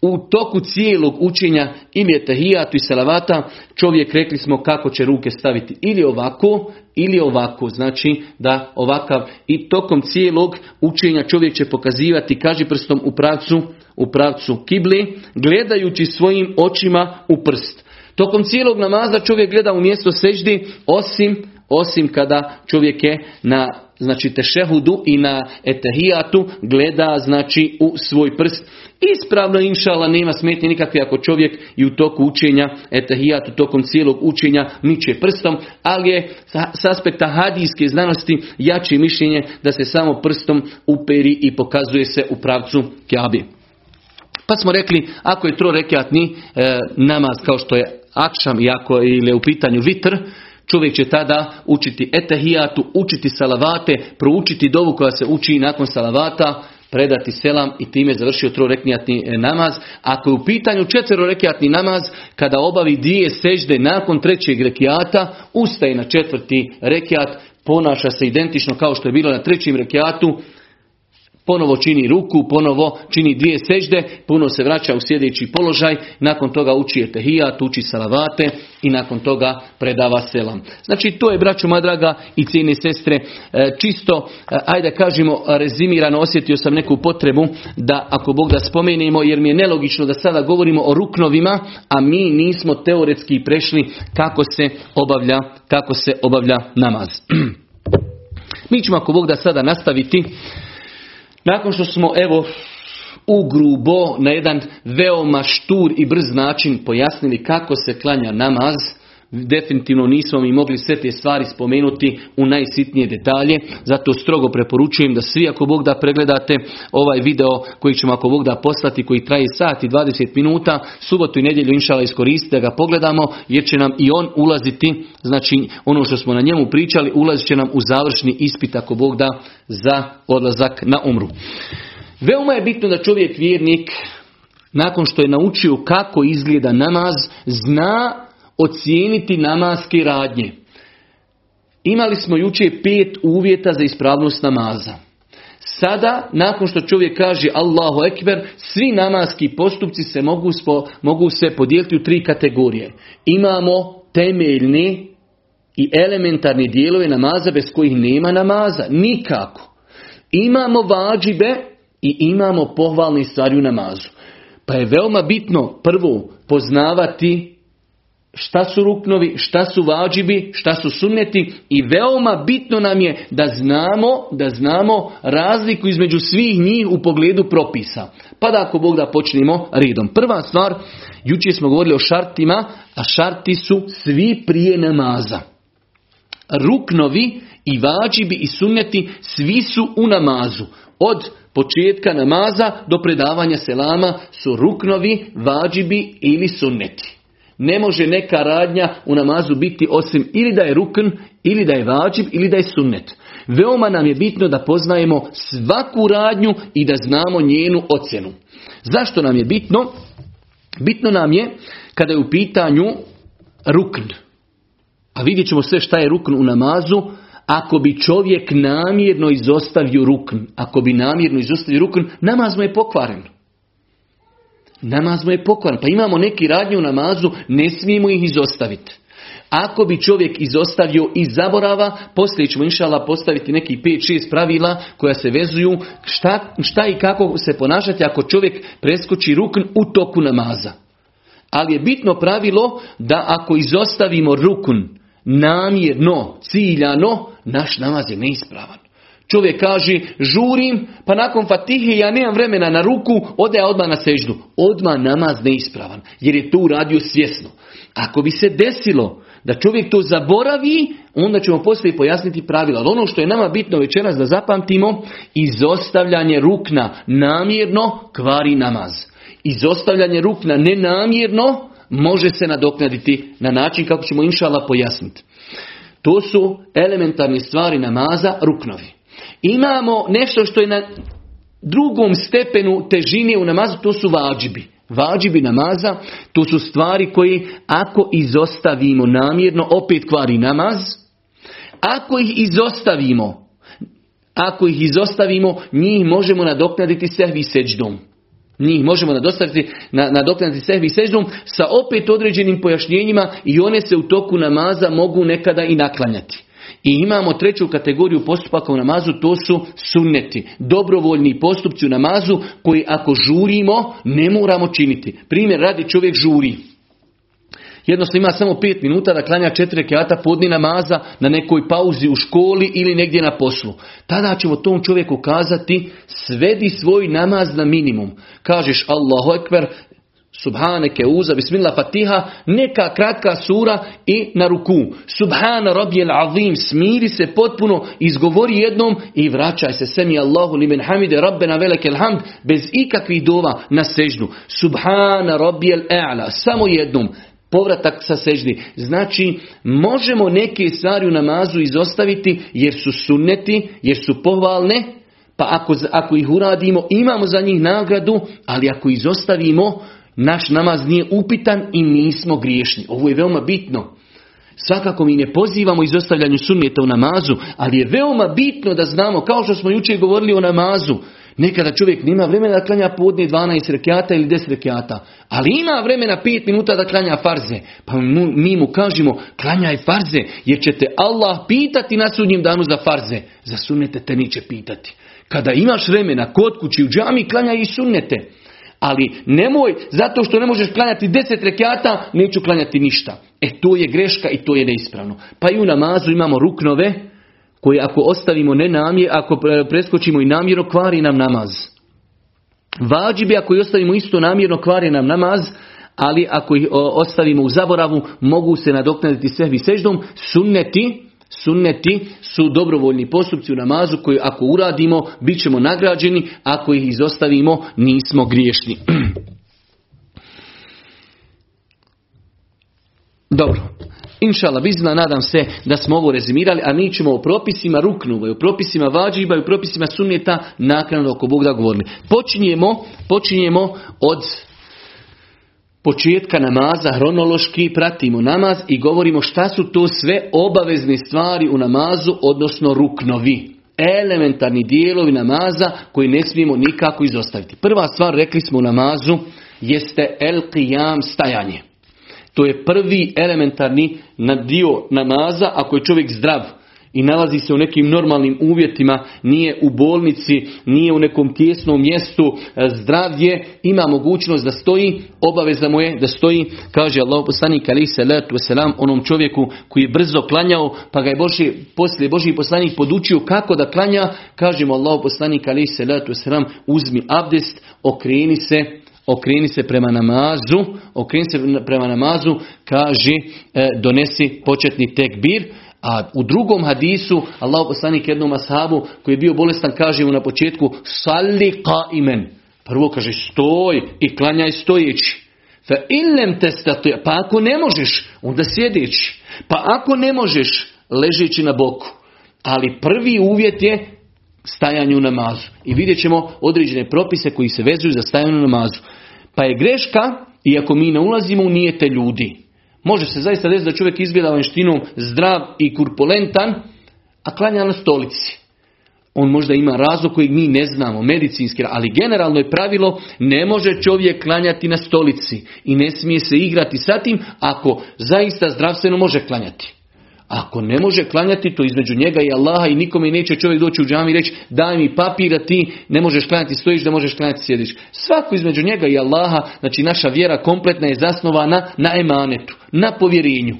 U toku cijelog učenja ili etehijatu i salavata čovjek, rekli smo, kako će ruke staviti ili ovako ili ovako, znači da ovakav, i tokom cijelog učenja čovjek će pokazivati kaži prstom u pravcu, u pravcu kibli, gledajući svojim očima u prst. Tokom cijelog namaza čovjek gleda u mjesto seždi, osim osim kada čovjek je na, znači, tešehudu i na etehijatu gleda, znači, u svoj prst. Ispravno, inšala, nema smetnje nikakve ako čovjek i u toku učenja etehijatu, tokom cijelog učenja, miče prstom, ali je s aspekta hadijske znanosti jače mišljenje da se samo prstom uperi i pokazuje se u pravcu Kjabi. Pa smo rekli, ako je trorekatni e, namaz kao što je akšam i ako je ili u pitanju vitr, čovjek će tada učiti etehijatu, učiti salavate, proučiti dovu koja se uči nakon salavata, predati selam i time završio trorekjatni namaz. Ako je u pitanju četverorekjatni namaz, kada obavi dvije sežde nakon trećeg rekiata, ustaje na četvrti rekiat, ponaša se identično kao što je bilo na trećem rekiatu, ponovo čini ruku, ponovo čini dvije sežde, ponovo se vraća u sjedeći položaj, nakon toga uči etehijat, uči salavate i nakon toga predava selam. Znači to je, braćo moja draga i cijene sestre, čisto, ajde kažemo, rezimirano, osjetio sam neku potrebu da, ako Bog da, spomenemo, jer mi je nelogično da sada govorimo o ruknovima, a mi nismo teoretski prešli kako se obavlja, kako se obavlja namaz. Mi ćemo, ako Bog da, sada nastaviti. Nakon što smo, evo, ugrubo na jedan veoma štur i brz način pojasnili kako se klanja namaz, definitivno nismo mi mogli sve te stvari spomenuti u najsitnije detalje, zato strogo preporučujem da svi, ako Bog da, pregledate ovaj video koji ćemo, ako Bog da, poslati, koji traje sat i dvadeset minuta, subotu i nedjelju inšala iskoristite da ga pogledamo, jer će nam i on ulaziti, znači ono što smo na njemu pričali, ulazit će nam u završni ispit, ako Bog da, za odlazak na umru. Veoma je bitno da čovjek vjernik, nakon što je naučio kako izgleda namaz, zna ocijeniti namazke radnje. Imali smo jučer pet uvjeta za ispravnost namaza. Sada, nakon što čovjek kaže Allahu Ekber, svi namazki postupci se mogu, spo, mogu se podijeliti u tri kategorije. Imamo temeljne i elementarne dijelove namaza bez kojih nema namaza. Nikako. Imamo vadžibe i imamo pohvalne stvari u namazu. Pa je veoma bitno prvo poznavati šta su ruknovi, šta su vađibi, šta su sunneti, i veoma bitno nam je da znamo, da znamo razliku između svih njih u pogledu propisa. Pa da, ako Bog da, počnemo redom. Prva stvar, jučer smo govorili o šartima, a šarti su svi prije namaza. Ruknovi i vađibi i sunneti svi su u namazu. Od početka namaza do predavanja selama su ruknovi, vađibi ili sunneti. Ne može neka radnja u namazu biti osim ili da je rukn, ili da je vađib, ili da je sunnet. Veoma nam je bitno da poznajemo svaku radnju i da znamo njenu ocjenu. Zašto nam je bitno? Bitno nam je kada je u pitanju rukn. A vidjet ćemo sve šta je rukn u namazu. Ako bi čovjek namjerno izostavio rukn, ako bi namjerno izostavio rukn, namaz mu je pokvaren. Namaz mu je pokvaren. Pa imamo neki radnje u namazu, ne smijemo ih izostaviti. Ako bi čovjek izostavio i zaborava, poslije ćemo inšala postaviti neki pet šest pravila koja se vezuju šta, šta i kako se ponašati ako čovjek preskoči rukn u toku namaza. Ali je bitno pravilo da ako izostavimo rukn namjerno, ciljano, naš namaz je neispravan. Čovjek kaže, žurim, pa nakon fatihe ja nemam vremena na ruku, ode ja odmah na seždu. Odmah namaz neispravan, jer je to uradio svjesno. Ako bi se desilo da čovjek to zaboravi, onda ćemo poslije pojasniti pravila. Ali ono što je nama bitno večeras da zapamtimo, izostavljanje rukna namjerno kvari namaz. Izostavljanje rukna nenamjerno može se nadoknaditi na način kako ćemo inšala pojasniti. To su elementarne stvari namaza, ruknovi. Imamo nešto što je na drugom stepenu težine u namazu, to su vađibi. Vađibi namaza, to su stvari koje ako izostavimo namjerno, opet kvari namaz. Ako ih izostavimo, ako ih izostavimo, njih možemo nadoknaditi sehvi seđdom. Njih možemo nadoknaditi sehvi seđdom sa opet određenim pojašnjenjima, i one se u toku namaza mogu nekada i naklanjati. I imamo treću kategoriju postupaka u namazu, to su sunneti. Dobrovoljni postupci u namazu koji ako žurimo ne moramo činiti. Primjer radi, čovjek žuri. Jednostavno ima samo pet minuta da klanja četiri rekata podni namaza na nekoj pauzi u školi ili negdje na poslu. Tada ćemo tom čovjeku kazati, svedi svoj namaz na minimum. Kažeš Allahu Ekber, Subhaneke uza, bismillah, fatiha, neka kratka sura i na ruku. Subhana rabijel azim, smiri se potpuno, izgovori jednom i vraćaj se. Semi Allahu limen hamide, rabbena velekel hamd, bez ikakvih dova na seždu. Subhana rabijel e'la, samo jednom. Povratak sa seždi. Znači, možemo neke stvari u namazu izostaviti jer su sunneti, jer su pohvalne. Pa ako, ako ih uradimo, imamo za njih nagradu, ali ako izostavimo, naš namaz nije upitan i nismo griješni. Ovo je veoma bitno. Svakako mi ne pozivamo izostavljanju sunneta u namazu, ali je veoma bitno da znamo, kao što smo jučer govorili o namazu, nekada čovjek nema vremena da klanja podne dvanaest rekjata ili deset rekjata, ali ima vremena pet minuta da klanja farze. Pa mi mu kažemo, klanjaj farze, jer će te Allah pitati na sudnjem danu za farze. Za sunnete te neće pitati. Kada imaš vremena kod kući u džami, klanjaj i sunnete. Ali nemoj, zato što ne možeš klanjati deset rekjata, neću klanjati ništa. E, to je greška i to je neispravno. Pa i u namazu imamo ruknove, koje ako ostavimo nenamjer, ako preskočimo i namjerno, kvari nam namaz. Vađibi, ako i ostavimo isto namjerno, kvari nam namaz. ali ako ih ostavimo u zaboravu, mogu se nadoknaditi sehvi seždom. Sunneti, sunneti su dobrovoljni postupci u namazu koji ako uradimo, bit ćemo nagrađeni, ako ih izostavimo, nismo griješni. Dobro. Inšala bizna, nadam se da smo ovo rezimirali, a mi ćemo o propisima ruknuva, o propisima vađiba i o propisima sunneta naknadno oko Bog da govorili. Počinjemo, počinjemo od početka namaza, hronološki pratimo namaz i govorimo šta su to sve obavezne stvari u namazu, odnosno ruknovi. Elementarni dijelovi namaza koji ne smijemo nikako izostaviti. Prva stvar, rekli smo u namazu, jeste el-qiyam, stajanje. To je prvi elementarni dio namaza. Ako je čovjek zdrav i nalazi se u nekim normalnim uvjetima, nije u bolnici, nije u nekom tijesnom mjestu, zdrav je, ima mogućnost da stoji, obaveza mu je da stoji. Kaže Allah poslanik alejhi selatu vesselam onom čovjeku koji je brzo klanjao, pa ga je Božji, poslije Božji poslanik podučio kako da klanja. Kaže mu Allah poslanik alejhi selatu vesselam, uzmi abdest, okreni se, okreni se prema namazu, okreni se prema namazu, kaže, donesi početni tekbir. A u drugom hadisu, Allahov poslanik jednom ashabu koji je bio bolestan, kaže mu na početku, salli qaimen. Prvo kaže, stoj i klanjaj stojeći. Fa in lam tastati, pa ako ne možeš, onda sjedeći. Pa ako ne možeš, ležeći na boku. Ali prvi uvjet je stajanju namazu. I vidjet ćemo određene propise koji se vezuju za stajanju namazu. Pa je greška, iako mi ne ulazimo u nijete ljudi. Može se zaista desiti da čovjek izgleda vanjštinom zdrav i korpulentan, a klanja na stolici. On možda ima razlog kojeg mi ne znamo, medicinski, ali generalno je pravilo, ne može čovjek klanjati na stolici i ne smije se igrati sa tim ako zaista zdravstveno može klanjati. Ako ne može klanjati, to između njega i Allaha i nikome neće čovjek doći u džami i reći daj mi papira, ti ne možeš klanjati stojiš, da možeš klanjati sjediš. Svako između njega i Allaha, znači naša vjera kompletna je zasnovana na emanetu, na povjerenju.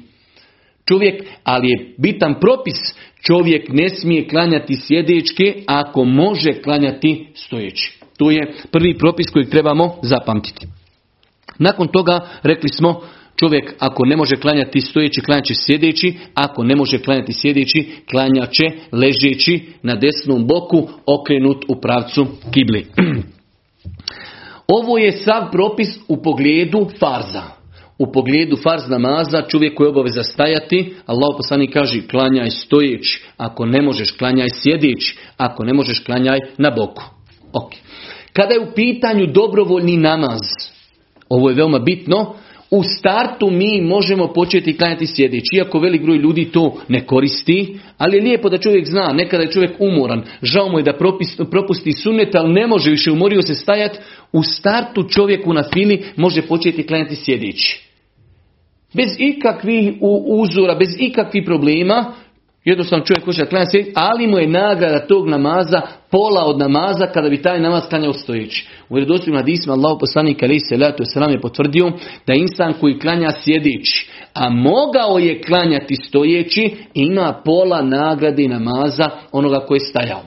Čovjek, ali je bitan propis, čovjek ne smije klanjati sjedečke ako može klanjati stojeći. To je prvi propis kojeg trebamo zapamtiti. Nakon toga rekli smo, čovjek ako ne može klanjati stojeći, klanjaće sjedeći. Ako ne može klanjati sjedeći, klanjaće ležeći na desnom boku, okrenut u pravcu kibli. Ovo je sav propis u pogledu farza. U pogledu farz namaza čovjek koji je obaveza stajati, Allah poslanik kaže klanjaj stojeći. Ako ne možeš, klanjaj sjedeći. Ako ne možeš, klanjaj na boku. Okay. Kada je u pitanju dobrovoljni namaz, ovo je veoma bitno, u startu mi možemo početi klanjati sjedeći, iako velik broj ljudi to ne koristi, ali je lijepo da čovjek zna, nekada je čovjek umoran, žao mu je da propusti sunnet, ali ne može više, umorio se stajati, u startu čovjeku na fili može početi klanjati sjedeći. Bez ikakvih uzora, bez ikakvih problema, jednostavno čovjek hoće da klanja sjedeći, ali mu je nagrada tog namaza pola od namaza kada bi taj namaz klanjao stojeći. U vjerodostojnim hadisima Allahov poslanik alejhi selatu vesselam je potvrdio da insan koji klanja sjedeći, a mogao je klanjati stojeći, ima pola nagrade namaza onoga koji je stajao.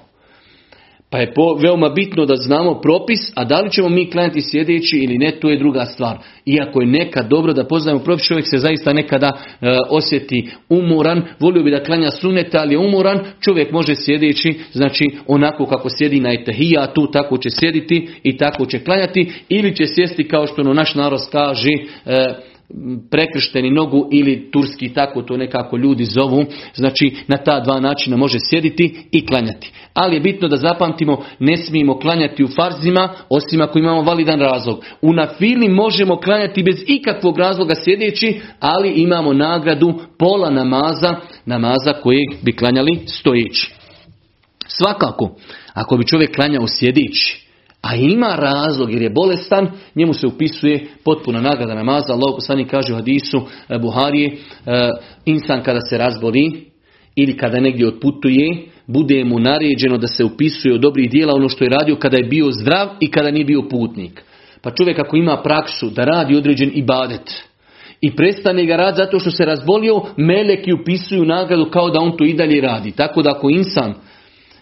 Pa je po, veoma bitno da znamo propis, a da li ćemo mi klanjati sjedeći ili ne, to je druga stvar. Iako je nekad dobro da poznajemo propis, čovjek se zaista nekada e, osjeti umoran, volio bi da klanja sunnet, ali je umoran, čovjek može sjedeći, znači onako kako sjedi na etehijatu, tako će sjediti i tako će klanjati, ili će sjesti kao što naš narod kaže, e, prekršteni nogu ili turski, tako to nekako ljudi zovu, znači na ta dva načina može sjediti i klanjati. Ali je bitno da zapamtimo, ne smijemo klanjati u farzima osim ako imamo validan razlog. U nafili možemo klanjati bez ikakvog razloga sjedeći, ali imamo nagradu pola namaza, namaza kojeg bi klanjali stojeći. Svakako, ako bi čovjek klanjao sjedeći, a ima razlog jer je bolestan, njemu se upisuje potpuna nagrada namaza. Allah poslanik kaže u hadisu Buharije, insan kada se razboli ili kada negdje otputuje, bude mu naređeno da se upisuje od dobrih dijela ono što je radio kada je bio zdrav i kada nije bio putnik. Pa čovjek ako ima praksu da radi određen ibadet i prestane ga rad zato što se razbolio, meleki upisuju nagradu kao da on to i dalje radi. Tako da ako insan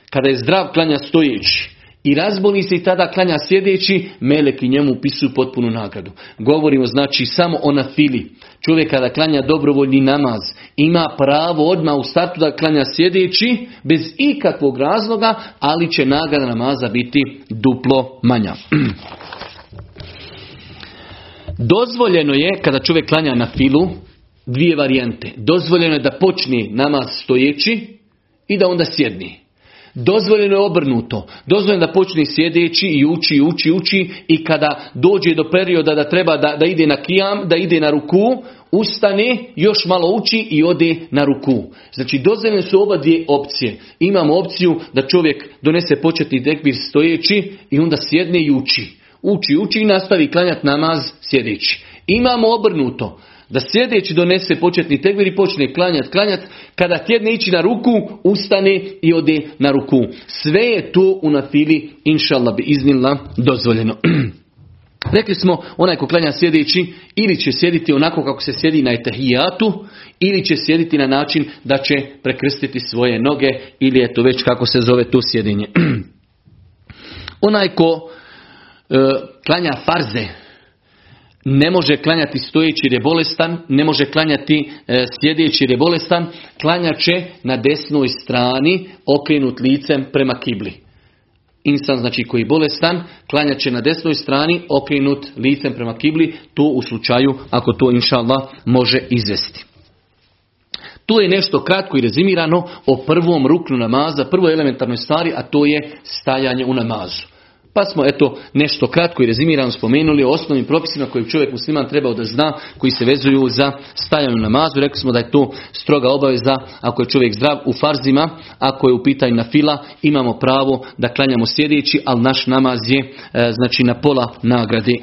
kada je zdrav klanja stojeći, i razboli se i tada klanja sjedeći, meleki njemu upisuju potpunu nagradu. Govorimo znači samo o nafili. Čovjek kada klanja dobrovoljni namaz, ima pravo odmah u startu da klanja sjedeći, bez ikakvog razloga, ali će nagrada namaza biti duplo manja. Dozvoljeno je, kada čovjek klanja nafilu, dvije varijante. Dozvoljeno je da počne namaz stojeći i da onda sjedni. Dozvoljeno je obrnuto. Dozvoljeno je da počne sjedeći i uči, uči, uči i kada dođe do perioda da treba da, da ide na kijam, da ide na ruku, ustane, još malo uči i ode na ruku. Znači dozvoljene su oba dvije opcije. Imamo opciju da čovjek donese početni tekbir stojeći i onda sjedne i uči. Uči, uči i nastavi klanjati namaz sjedeći. Imamo obrnuto. Da sjedeći donese početni tekbir i počne klanjati, klanjati. Kada tjedne ići na ruku, ustane i ode na ruku. Sve je to u nafili, inšallah bi iznila, dozvoljeno. Rekli smo, onaj ko klanja sjedeći, ili će sjediti onako kako se sjedi na etahijatu, ili će sjediti na način da će prekrstiti svoje noge, ili je to već kako se zove to sjedinje. Onaj ko e, klanja farze, ne može klanjati stojeći jer je bolestan, ne može klanjati e, sjedeći jer je bolestan, klanja će na desnoj strani okrenut licem prema kibli. Insan znači koji je bolestan, klanja će na desnoj strani okrenut licem prema kibli, to u slučaju ako to inša Allah može izvesti. To je nešto kratko i rezimirano o prvom ruknu namaza, prvoj elementarnoj stvari, a to je stajanje u namazu. Pa smo eto nešto kratko i rezimirano spomenuli o osnovnim propisima koje čovjek musliman trebao da zna, koji se vezuju za stajanje u namazu. Rekli smo da je to stroga obaveza ako je čovjek zdrav u farzima, ako je u pitanju nafila, imamo pravo da klanjamo sjedeći, ali naš namaz je e, znači na pola nagrade.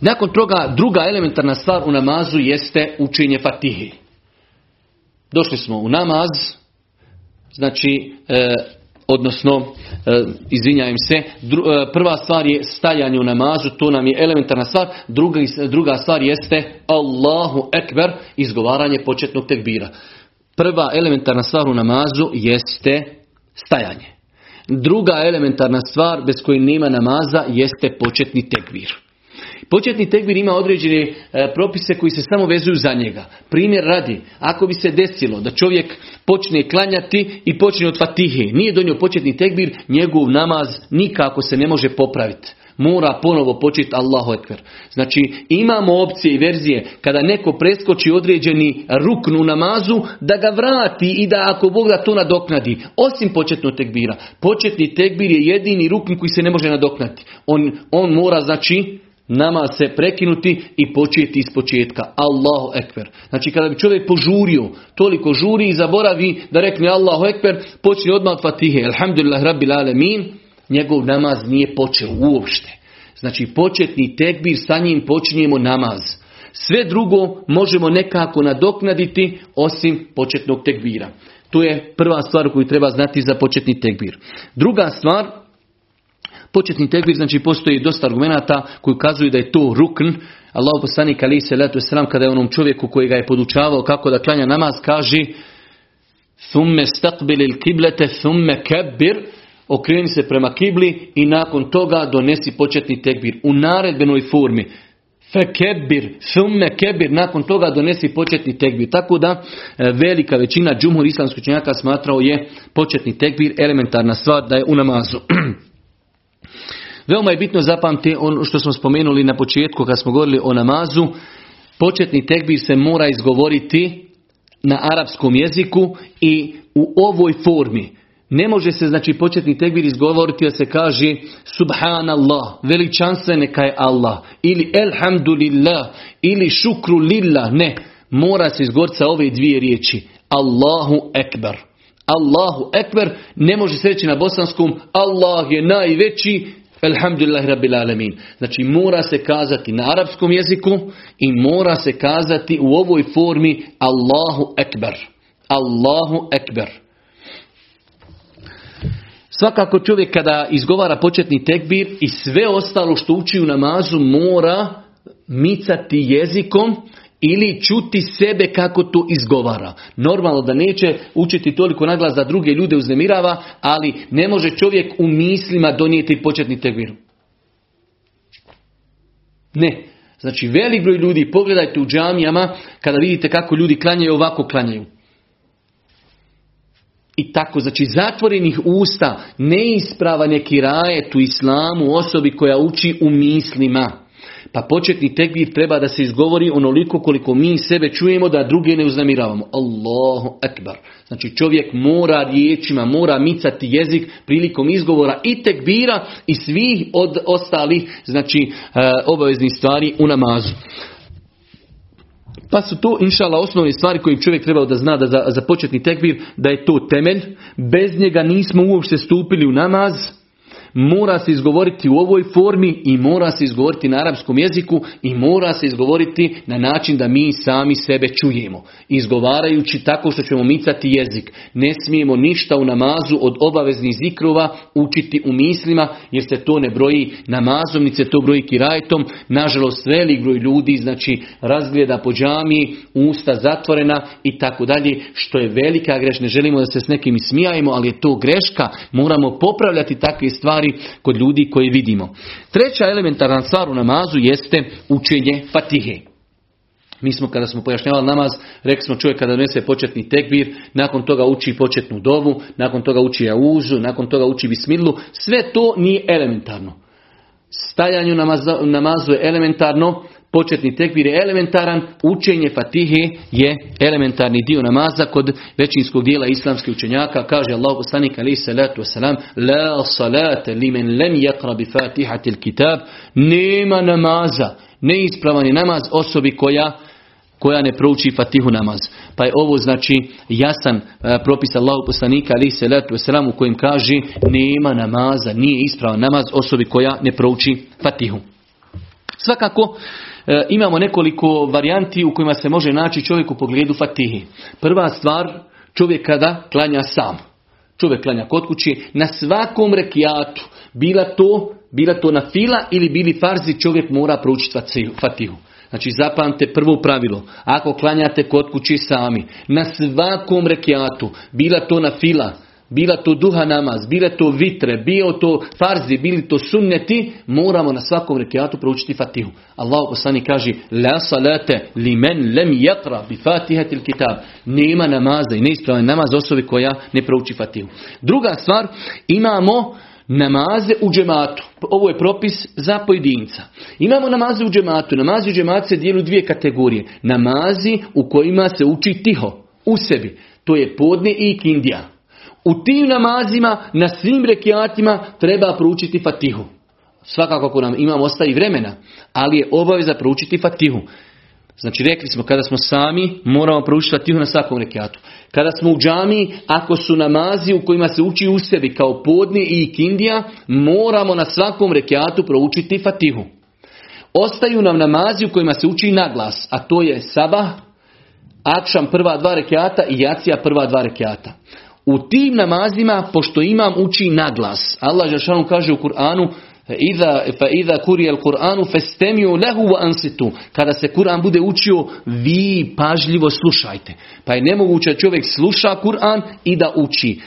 Nakon toga druga elementarna stvar u namazu jeste učenje fatihi. Došli smo u namaz, znači e, odnosno, izvinjavam se, prva stvar je stajanje u namazu, to nam je elementarna stvar, druga, druga stvar jeste Allahu Ekber, izgovaranje početnog tekbira. Prva elementarna stvar u namazu jeste stajanje. Druga elementarna stvar bez koje nema namaza jeste početni tekbir. Početni tekbir ima određene e, propise koji se samo vezuju za njega. Primjer radi, ako bi se desilo da čovjek počne klanjati i počne od fatihe, nije donio početni tekbir, njegov namaz nikako se ne može popraviti. Mora ponovo početi Allahu ekber. Znači imamo opcije i verzije kada neko preskoči određeni rukn u namazu da ga vrati i da ako Bog da to nadoknadi. Osim početnog tekbira. Početni tekbir je jedini rukn koji se ne može nadoknati. On, on mora znači namaz se prekinuti i početi iz početka. Allahu ekber. Znači kada bi čovjek požurio, toliko žuri i zaboravi da rekne Allahu ekber, počne odmah od fatihe. Alhamdulillah rabbil alemin. Njegov namaz nije počeo uopšte. Znači početni tekbir, sa njim počinjemo namaz. Sve drugo možemo nekako nadoknaditi osim početnog tekbira. To je prva stvar koju treba znati za početni tekbir. Druga stvar, početni tekbir, znači postoji dosta argumenata koji ukazuju da je to rukn. Allahu poslanik alejhi selatu vesselam kada je onom čovjeku koji ga je podučavao kako da klanja namaz kaže: "Thumma istaqbilil qiblata thumma kabbir", okreni se prema kibli i nakon toga donesi početni tekbir u naredbenoj formi. Fekebir, thumme kebir, nakon toga donesi početni tekbir. Tako da velika većina džumhur islamskih učenjaka smatrao je početni tekbir elementarna stvar da je u namazu. Veoma je bitno zapamtiti ono što smo spomenuli na početku kad smo govorili o namazu. Početni tekbir se mora izgovoriti na arapskom jeziku i u ovoj formi. Ne može se znači početni tekbir izgovoriti da se kaže Subhanallah, veličanstven neka je Allah, ili Elhamdulillah, ili Šukru lillah. Ne, mora se izgovoriti sa ove dvije riječi. Allahu ekber. Allahu ekber, ne može se reći na bosanskom Allah je najveći, Elhamdulillah rabbil alemin. Znači mora se kazati na arapskom jeziku i mora se kazati u ovoj formi Allahu ekber. Allahu ekber. Svakako čovjek kada izgovara početni tekbir i sve ostalo što uči u namazu mora micati jezikom Ili čuti sebe kako to izgovara. Normalno da neće učiti toliko naglas da druge ljude uznemirava, ali ne može čovjek u mislima donijeti početni tekbir. Ne. Znači velik broj ljudi, pogledajte u džamijama, kada vidite kako ljudi klanjaju, ovako klanjaju. I tako, znači zatvorenih usta, neispravan je kirajet u islamu osobi koja uči u mislima. Pa početni tekbir treba da se izgovori onoliko koliko mi sebe čujemo da druge ne uznemiravamo. Allahu akbar. Znači čovjek mora riječima, mora micati jezik prilikom izgovora i tekbira i svih od ostalih znači obaveznih stvari u namazu. Pa su to, inšala, osnovne stvari koje čovjek trebao da zna da za, za početni tekbir, da je to temelj. Bez njega nismo uopšte stupili u namaz. Mora se izgovoriti u ovoj formi i mora se izgovoriti na arapskom jeziku i mora se izgovoriti na način da mi sami sebe čujemo. Izgovarajući tako što ćemo micati jezik. Ne smijemo ništa u namazu od obaveznih zikrova učiti u mislima jer se to ne broji namazom, niti se to broji kirajetom. Nažalost, velik broj ljudi znači razgleda po džamiji, usta zatvorena i tako dalje, što je velika greška. Ne želimo da se s nekim smijajemo, ali je to greška. Moramo popravljati takve stvari kod ljudi koje vidimo. Treća elementarna stvar u namazu jeste učenje fatihe. Mi smo, kada smo pojašnjavali namaz, rekli smo čovjek kada donese početni tekbir, nakon toga uči početnu dovu, nakon toga uči auzu, nakon toga uči bismilu. Sve to nije elementarno. Stajanje u namazu je elementarno, početni tekbir je elementaran, učenje fatihe je elementarni dio namaza kod većinskog dijela islamskih učenjaka. Kaže Allahu poslanik alejhi salatu vesselam: "La salate limen lam yaqra bi fatihatil kitab", nema namaza, neispravan je namaz osobi koja koja ne prouči fatihu namaz. Pa je ovo znači jasan propis Allahu poslanika alejhi salatu vesselam u kojem kaže nema namaza, nije ispravan namaz osobi koja ne prouči fatihu. Svakako imamo nekoliko varijanti u kojima se može naći čovjek u pogledu fatihi. Prva stvar, čovjek kada klanja sam. Čovjek klanja kod kući, na svakom rekiatu, bila to, bila to na fila ili bili farzi, čovjek mora proučiti fatihu. Znači zapamte prvo pravilo, ako klanjate kod kući sami, na svakom rekiatu, bila to na fila, bila to duha namaz, bila to vitre, bio to farzi, bili to sunneti, moramo na svakom rekiatu proučiti fatihu. Allahu poslanik kaže: "La salate limen lam yaqra bi fatihatil kitab", nema namaza i neispravan namaz osobi koja ne prouči fatihu. Druga stvar, imamo namaze u džematu. Ovo je propis za pojedinca. Imamo namaze u džematu. Namazi u džematu se dijelu dvije kategorije. Namazi u kojima se uči tiho, u sebi. To je podne i kindija. U tim namazima, na svim rekiatima, treba proučiti fatihu. Svakako ako nam imamo ostaje vremena, ali je obaveza proučiti fatihu. Znači rekli smo, kada smo sami, moramo proučiti fatihu na svakom rekiatu. Kada smo u džamiji, ako su namazi u kojima se uči u sebi, kao podne i ikindija, moramo na svakom rekiatu proučiti fatihu. Ostaju nam namazi u kojima se uči na glas, a to je sabah, akšam prva dva rekiata i jacija prva dva rekiata. U tim namazima, pošto imam uči na glas, Allah dželešanu kaže u Kur'anu: "Fa iza quriya al-Qur'anu fastami'u lahu wa ansitu", kada se Kur'an bude učio, vi pažljivo slušajte. Pa je nemoguće da čovjek sluša Kur'an i da uči.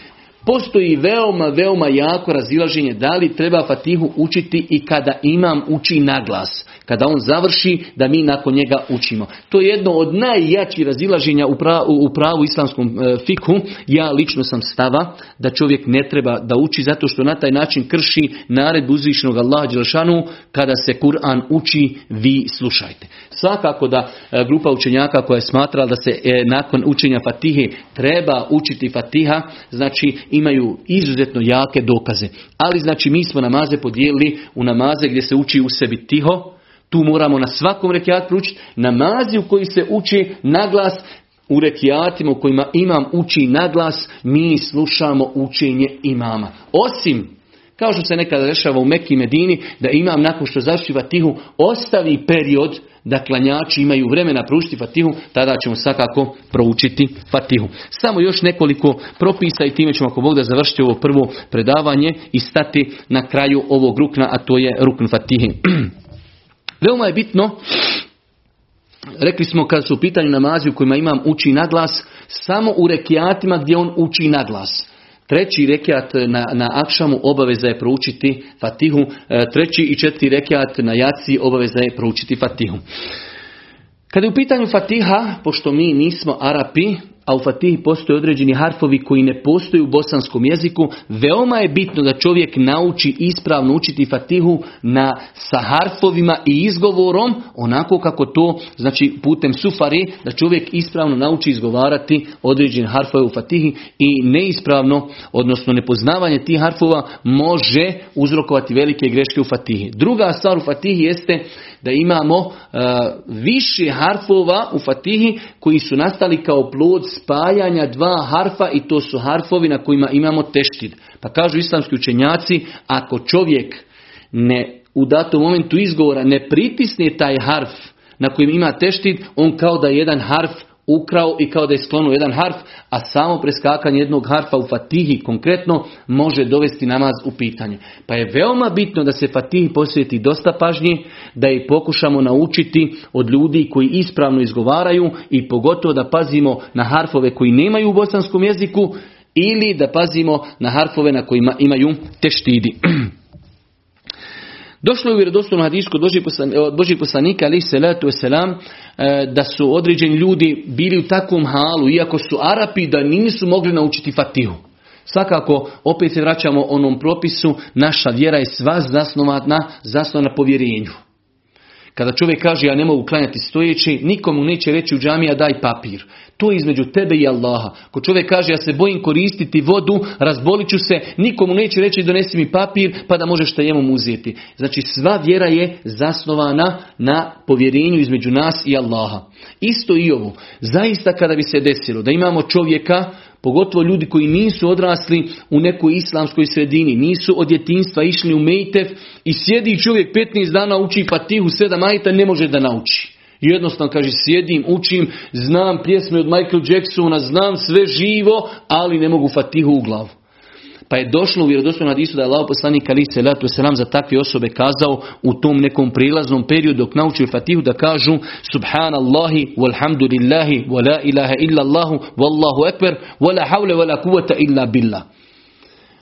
Postoji veoma, veoma jako razilaženje da li treba fatihu učiti i kada imam uči na glas. Kada on završi, da mi nakon njega učimo. To je jedno od najjačih razilaženja u pravu, u pravu islamskom fikhu. Ja lično sam stava da čovjek ne treba da uči, zato što na taj način krši naredbu uzvišenog Allaha dželle šanuhu: "Kada se Kur'an uči, vi slušajte." Svakako da grupa učenjaka koja je smatrala da se nakon učenja fatihe treba učiti fatiha, znači imaju izuzetno jake dokaze. Ali znači mi smo namaze podijelili u namaze gdje se uči u sebi tiho, tu moramo na svakom rekiatu proučiti, namazi u koji se uči na glas, u rekiatima u kojima imam uči na glas, mi slušamo učenje imama. Osim, kao što se nekada dešava u Meki i Medini, da imam nakon što završi fatihu ostavi period da klanjači imaju vremena proučiti fatihu, tada ćemo svakako proučiti fatihu. Samo još nekoliko propisa i time ćemo, ako Bog da, završiti ovo prvo predavanje i stati na kraju ovog rukna, a to je rukn fatihi. Veoma je bitno Rekli smo kad su u pitanju namazi u kojima imam uči na glas, samo u rekijatima gdje on uči na glas. Treći rekiat na, na akšamu obaveza je proučiti fatihu. Treći i četiri rekiat na jaci obaveza je proučiti fatihu. Kada je u pitanju fatiha, pošto mi nismo Arapi, a u fatihi postoje određeni harfovi koji ne postoje u bosanskom jeziku, veoma je bitno da čovjek nauči ispravno učiti fatihu na, sa harfovima i izgovorom, onako kako to, znači putem sufari, da čovjek ispravno nauči izgovarati određene harfove u fatihi i neispravno, odnosno nepoznavanje tih harfova može uzrokovati velike greške u fatihi. Druga stvar u fatihi jeste da imamo uh, više harfova u fatihi koji su nastali kao plod spajanja dva harfa i to su harfovi na kojima imamo teštid. Pa kažu islamski učenjaci, ako čovjek ne u datom momentu izgovora ne pritisne taj harf na kojem ima teštid, on kao da je jedan harf ukrao i kao da je sklonuo jedan harf, a samo preskakanje jednog harfa u fatihi konkretno može dovesti namaz u pitanje. Pa je veoma bitno da se fatihi posvjeti dosta pažnje, da je pokušamo naučiti od ljudi koji ispravno izgovaraju i pogotovo da pazimo na harfove koji nemaju u bosanskom jeziku ili da pazimo na harfove na kojima imaju teštidi. Došlo je u vjerodostojnom hadisku od Božih poslanika alejhi selatu vesselam da su određeni ljudi bili u takvom halu, iako su Arapi, da nisu mogli naučiti fatihu. Svakako, opet se vraćamo onom propisu, naša vjera je sva zasnovana, zasnovana na povjerenju. Kada čovjek kaže ja ne mogu klanjati stojeći, nikomu neće reći u džamija daj papir. To je između tebe i Allaha. Ko čovjek kaže ja se bojim koristiti vodu, razbolit ću se, nikomu neće reći donesi mi papir pa da možeš tajemom uzeti. Znači sva vjera je zasnovana na povjerenju između nas i Allaha. Isto i ovo. Zaista kada bi se desilo da imamo čovjeka, pogotovo ljudi koji nisu odrasli u nekoj islamskoj sredini, nisu od djetinjstva išli u mejtev i sjedi čovjek petnaest dana uči fatihu sedam ajeta, ne može da nauči. Jednostavno kaže sjedim, učim, znam pjesme od Michael Jacksona, znam sve živo, ali ne mogu fatihu u glavu. Pa je došlo u vjerodostojnom hadisu da je Allahov poslanik alejhi selatu vesselam za takve osobe kazao u tom nekom prijelaznom periodu dok naučuju fatihu da kažu subhanallahi walhamdulillahi wala ilaha illa Allahu wallahu ekber wala havle wala kuvvete illa billah.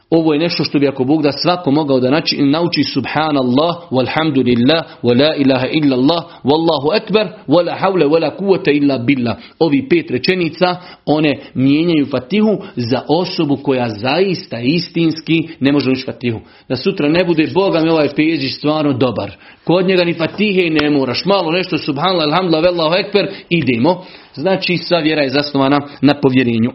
Ovo je nešto što bi ako Bog da svako mogao da nauči subhanallah walhamdulillah wala ilaha illa Allah wallahu ekber wala havle wala kuvvete illa billah. Ovi pet rečenica one mijenjaju fatihu za osobu koja zaista istinski ne može naučiti fatihu. Da sutra ne bude Boga mi ovaj peđić stvarno dobar. Kod njega ni fatihe ne moraš. Malo nešto subhanallah alhamdulillah wallahu ekber idemo. Znači sva vjera je zasnovana na povjerenju.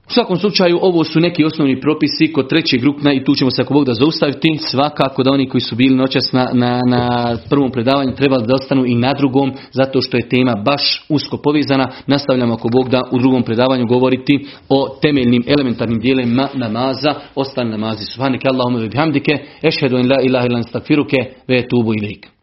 U svakom slučaju, ovo su neki osnovni propisi kod trećeg rukna i tu ćemo se ako Bog da zaustaviti. Svakako da oni koji su bili noćas na, na, na prvom predavanju trebali da ostanu i na drugom, zato što je tema baš usko povezana. Nastavljamo ako Bog da u drugom predavanju govoriti o temeljnim elementarnim dijelima namaza, ostali namazi. Subhaneke Allahumma ve bihamdike, ešhedu en la ilaha illa ente estagfiruke ve etubu ilejk.